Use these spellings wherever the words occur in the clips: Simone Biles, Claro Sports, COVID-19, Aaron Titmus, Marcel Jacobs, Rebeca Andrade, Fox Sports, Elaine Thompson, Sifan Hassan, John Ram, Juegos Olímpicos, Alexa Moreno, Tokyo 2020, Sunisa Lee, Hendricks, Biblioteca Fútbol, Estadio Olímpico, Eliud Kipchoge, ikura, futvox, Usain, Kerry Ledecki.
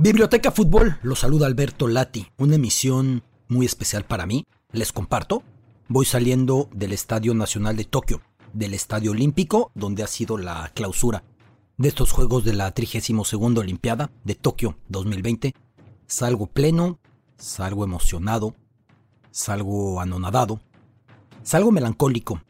Biblioteca Fútbol, los saluda Alberto Lati, una emisión muy especial para mí. Les comparto, voy saliendo del Estadio Nacional de Tokio, del Estadio Olímpico, donde ha sido la clausura de estos Juegos de la 32ª Olimpiada de Tokio 2020. Salgo pleno, salgo emocionado, salgo anonadado, salgo melancólico,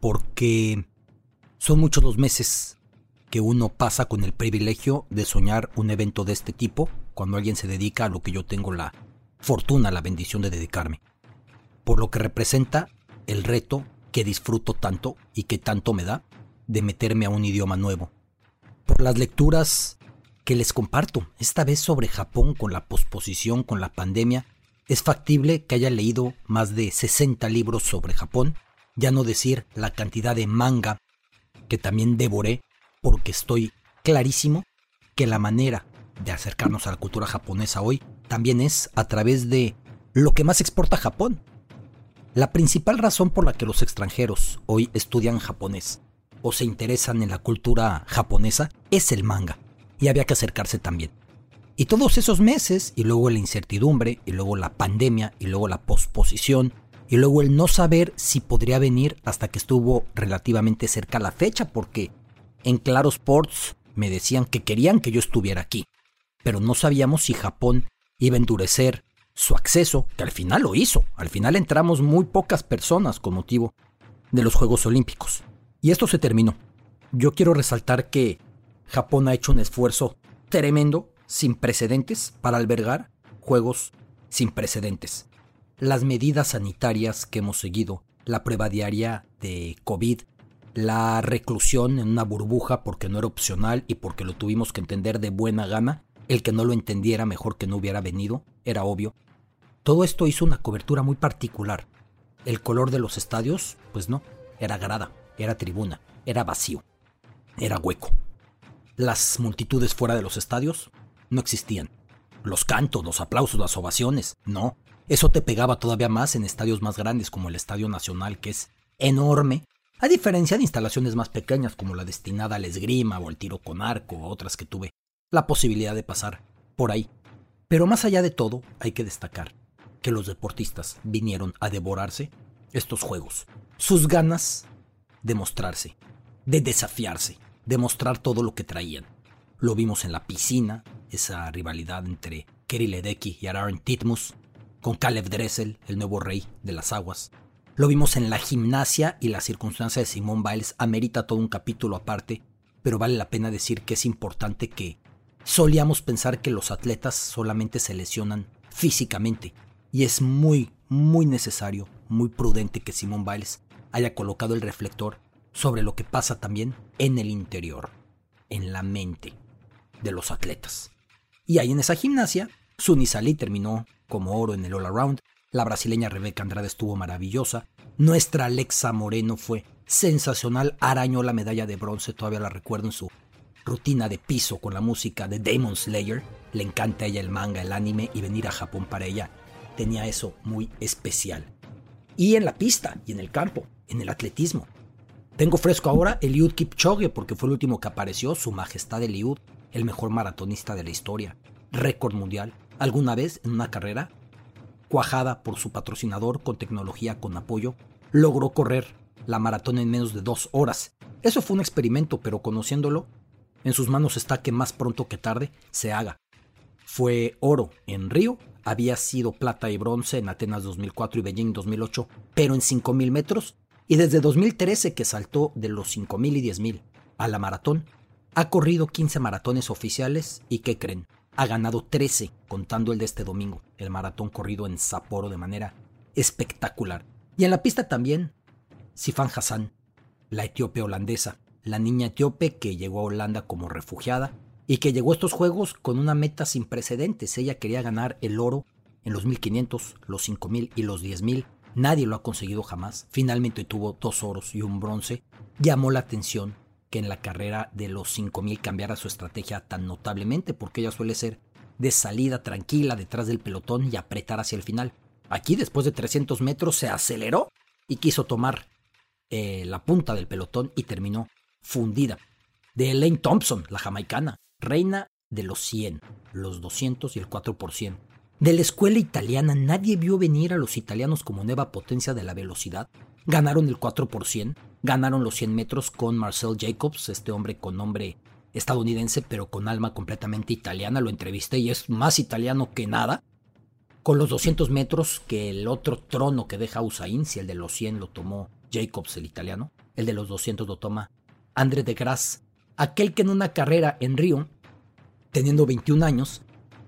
porque son muchos los meses que uno pasa con el privilegio de soñar un evento de este tipo cuando alguien se dedica a lo que yo tengo la fortuna, la bendición de dedicarme. Por lo que representa el reto que disfruto tanto y que tanto me da de meterme a un idioma nuevo. Por las lecturas que les comparto, esta vez sobre Japón con la posposición, con la pandemia, es factible que haya leído más de 60 libros sobre Japón, ya no decir la cantidad de manga que también devoré, porque estoy clarísimo que la manera de acercarnos a la cultura japonesa hoy también es a través de lo que más exporta Japón. La principal razón por la que los extranjeros hoy estudian japonés o se interesan en la cultura japonesa es el manga, y había que acercarse también. Y todos esos meses, y luego la incertidumbre, y luego la pandemia, y luego la posposición, y luego el no saber si podría venir hasta que estuvo relativamente cerca la fecha, porque en Claro Sports me decían que querían que yo estuviera aquí, pero no sabíamos si Japón iba a endurecer su acceso, que al final lo hizo. Al final entramos muy pocas personas con motivo de los Juegos Olímpicos. Y esto se terminó. Yo quiero resaltar que Japón ha hecho un esfuerzo tremendo, sin precedentes, para albergar Juegos sin precedentes. Las medidas sanitarias que hemos seguido, la prueba diaria de COVID, la reclusión en una burbuja porque no era opcional y porque lo tuvimos que entender de buena gana. El que no lo entendiera, mejor que no hubiera venido, era obvio. Todo esto hizo una cobertura muy particular. El color de los estadios, pues no, era grada, era tribuna, era vacío, era hueco. Las multitudes fuera de los estadios no existían. Los cantos, los aplausos, las ovaciones, no. Eso te pegaba todavía más en estadios más grandes como el Estadio Nacional, que es enorme, a diferencia de instalaciones más pequeñas como la destinada al esgrima o al tiro con arco o otras que tuve la posibilidad de pasar por ahí. Pero más allá de todo, hay que destacar que los deportistas vinieron a devorarse estos juegos. Sus ganas de mostrarse, de desafiarse, de mostrar todo lo que traían. Lo vimos en la piscina, esa rivalidad entre Kerry Ledecki y Aaron Titmus, con Caleb Dressel, el nuevo rey de las aguas. Lo vimos en la gimnasia, y la circunstancia de Simone Biles amerita todo un capítulo aparte, pero vale la pena decir que es importante que solíamos pensar que los atletas solamente se lesionan físicamente, y es muy, muy necesario, muy prudente que Simone Biles haya colocado el reflector sobre lo que pasa también en el interior, en la mente de los atletas. Y ahí en esa gimnasia, Sunisa Lee terminó como oro en el all around. La brasileña Rebeca Andrade estuvo maravillosa. Nuestra Alexa Moreno fue sensacional. Arañó la medalla de bronce, todavía la recuerdo en su rutina de piso con la música de Demon Slayer. Le encanta a ella el manga, el anime, y venir a Japón para ella tenía eso muy especial. Y en la pista, y en el campo, en el atletismo. Tengo fresco ahora Eliud Kipchoge, porque fue el último que apareció, su majestad Eliud, el mejor maratonista de la historia. Récord mundial. Alguna vez en una carrera cuajada por su patrocinador, con tecnología, con apoyo, logró correr la maratón en menos de 2 horas. Eso fue un experimento, pero conociéndolo, en sus manos está que más pronto que tarde se haga. Fue oro en Río, había sido plata y bronce en Atenas 2004 y Beijing 2008, pero en 5.000 metros, y desde 2013 que saltó de los 5.000 y 10.000 a la maratón, ha corrido 15 maratones oficiales y ¿qué creen? Ha ganado 13, contando el de este domingo, el maratón corrido en Sapporo de manera espectacular. Y en la pista también, Sifan Hassan, la etíope holandesa, la niña etíope que llegó a Holanda como refugiada y que llegó a estos Juegos con una meta sin precedentes. Ella quería ganar el oro en los 1500, los 5000 y los 10000. Nadie lo ha conseguido jamás. Finalmente tuvo 2 oros y 1 bronce. Llamó la atención que en la carrera de los 5000 cambiara su estrategia tan notablemente, porque ella suele ser de salida tranquila detrás del pelotón y apretar hacia el final. Aquí, después de 300 metros, se aceleró y quiso tomar la punta del pelotón y terminó fundida. De Elaine Thompson, la jamaicana, reina de los 100, los 200 y el 4%. De la escuela italiana, nadie vio venir a los italianos como nueva potencia de la velocidad. Ganaron el 4%, ganaron los 100 metros con Marcel Jacobs, este hombre con nombre estadounidense pero con alma completamente italiana. Lo entrevisté y es más italiano que nada. Con los 200 metros, que el otro trono que deja Usain, si el de los 100 lo tomó Jacobs, el italiano, el de los 200 lo toma André de Grasse, aquel que en una carrera en Río, teniendo 21 años,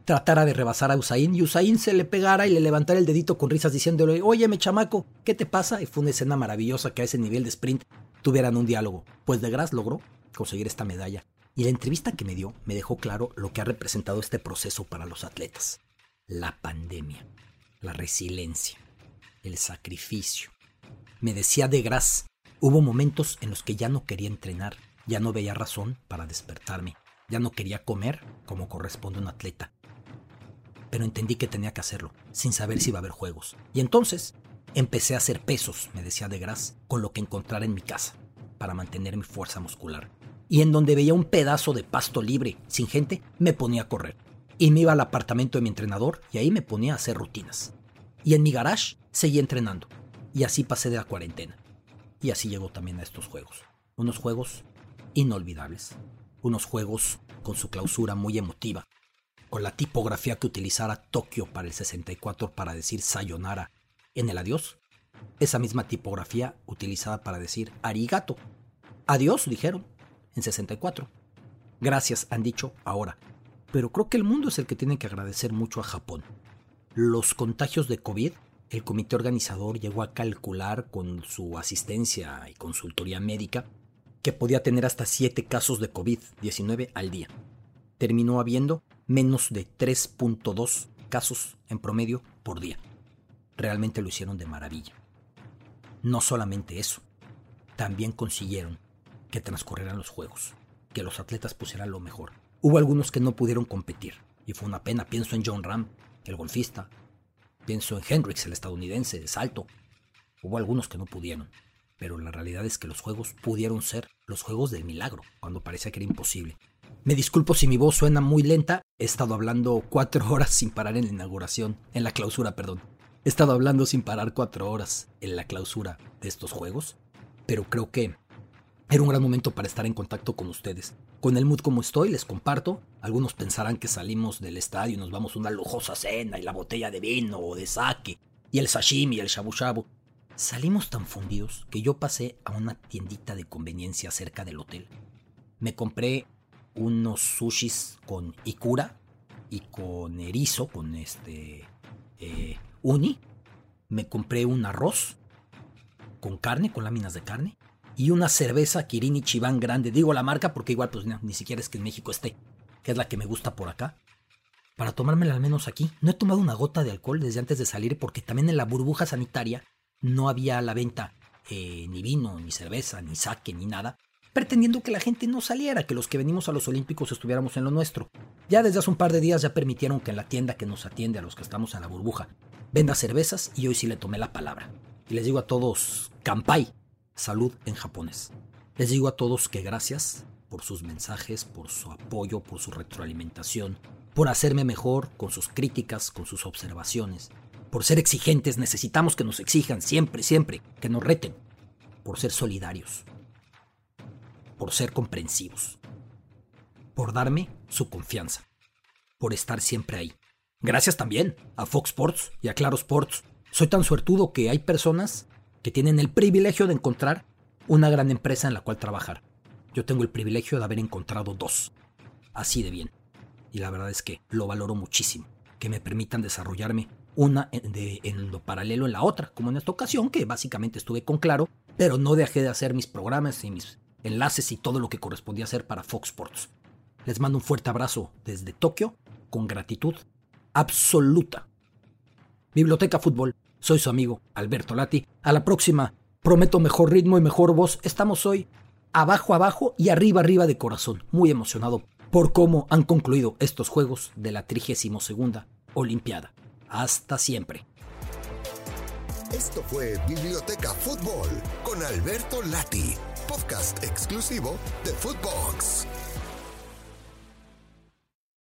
tratara de rebasar a Usain y Usain se le pegara y le levantara el dedito con risas diciéndole: oye, me chamaco, ¿qué te pasa? Y fue una escena maravillosa que a ese nivel de sprint tuvieran un diálogo. Pues de Grasse logró conseguir esta medalla y la entrevista que me dio me dejó claro lo que ha representado este proceso para los atletas. La pandemia, la resiliencia, el sacrificio. Me decía de Grasse, hubo momentos en los que ya no quería entrenar, ya no veía razón para despertarme, ya no quería comer como corresponde a un atleta. Pero entendí que tenía que hacerlo, sin saber si iba a haber juegos. Y entonces empecé a hacer pesos, me decía de Grasse, con lo que encontrara en mi casa, para mantener mi fuerza muscular. Y en donde veía un pedazo de pasto libre, sin gente, me ponía a correr. Y me iba al apartamento de mi entrenador y ahí me ponía a hacer rutinas. Y en mi garage seguía entrenando. Y así pasé de la cuarentena. Y así llegó también a estos Juegos. Unos Juegos inolvidables. Unos Juegos con su clausura muy emotiva, con la tipografía que utilizara Tokio para el 64 para decir sayonara en el adiós. Esa misma tipografía utilizada para decir arigato. Adiós, dijeron, en 64. Gracias, han dicho ahora. Pero creo que el mundo es el que tiene que agradecer mucho a Japón. Los contagios de COVID, el comité organizador llegó a calcular con su asistencia y consultoría médica que podía tener hasta 7 casos de COVID-19 al día. Terminó habiendo menos de 3.2 casos en promedio por día. Realmente lo hicieron de maravilla. No solamente eso, también consiguieron que transcurrieran los Juegos, que los atletas pusieran lo mejor. Hubo algunos que no pudieron competir y fue una pena. Pienso en John Ram, el golfista. Pienso en Hendricks, el estadounidense, de salto. Hubo algunos que no pudieron, pero la realidad es que los Juegos pudieron ser los Juegos del milagro, cuando parecía que era imposible. Me disculpo si mi voz suena muy lenta. He estado hablando 4 horas sin parar en la inauguración, en la clausura, perdón. He estado hablando sin parar 4 horas en la clausura de estos Juegos, pero creo que era un gran momento para estar en contacto con ustedes. Con el mood como estoy, les comparto. Algunos pensarán que salimos del estadio y nos vamos a una lujosa cena y la botella de vino o de sake y el sashimi y el shabu shabu. Salimos tan fundidos que yo pasé a una tiendita de conveniencia cerca del hotel. Me compré unos sushis con ikura y con erizo, con uni. Me compré un arroz con carne, con láminas de carne, y una cerveza Kirin Ichiban grande. Digo la marca porque igual pues no, ni siquiera es que en México esté, que es la que me gusta por acá, para tomármela al menos aquí. No he tomado una gota de alcohol desde antes de salir porque también en la burbuja sanitaria no había a la venta ni vino, ni cerveza, ni sake, ni nada, pretendiendo que la gente no saliera, que los que venimos a los Olímpicos estuviéramos en lo nuestro. Ya desde hace un par de días ya permitieron que en la tienda que nos atiende a los que estamos en la burbuja venda cervezas, y hoy sí le tomé la palabra. Y les digo a todos, kanpai, salud en japonés. Les digo a todos que gracias por sus mensajes, por su apoyo, por su retroalimentación, por hacerme mejor con sus críticas, con sus observaciones, por ser exigentes. Necesitamos que nos exijan siempre, siempre, que nos reten, por ser solidarios, por ser comprensivos, por darme su confianza. por estar siempre ahí. Gracias también a Fox Sports y a Claro Sports. Soy tan suertudo que hay personas que tienen el privilegio de encontrar una gran empresa en la cual trabajar. Yo tengo el privilegio de haber encontrado dos, así de bien. Y la verdad es que lo valoro muchísimo, que me permitan desarrollarme una en lo paralelo en la otra, como en esta ocasión, que básicamente estuve con Claro, pero no dejé de hacer mis programas y mis enlaces y todo lo que correspondía hacer para Fox Sports. Les mando un fuerte abrazo desde Tokio, con gratitud absoluta. Biblioteca Fútbol, soy su amigo Alberto Lati. A la próxima, prometo mejor ritmo y mejor voz. Estamos hoy abajo, abajo y arriba, arriba de corazón. Muy emocionado por cómo han concluido estos Juegos de la 32ª Olimpiada. Hasta siempre. Esto fue Biblioteca Fútbol con Alberto Lati, podcast exclusivo de futvox.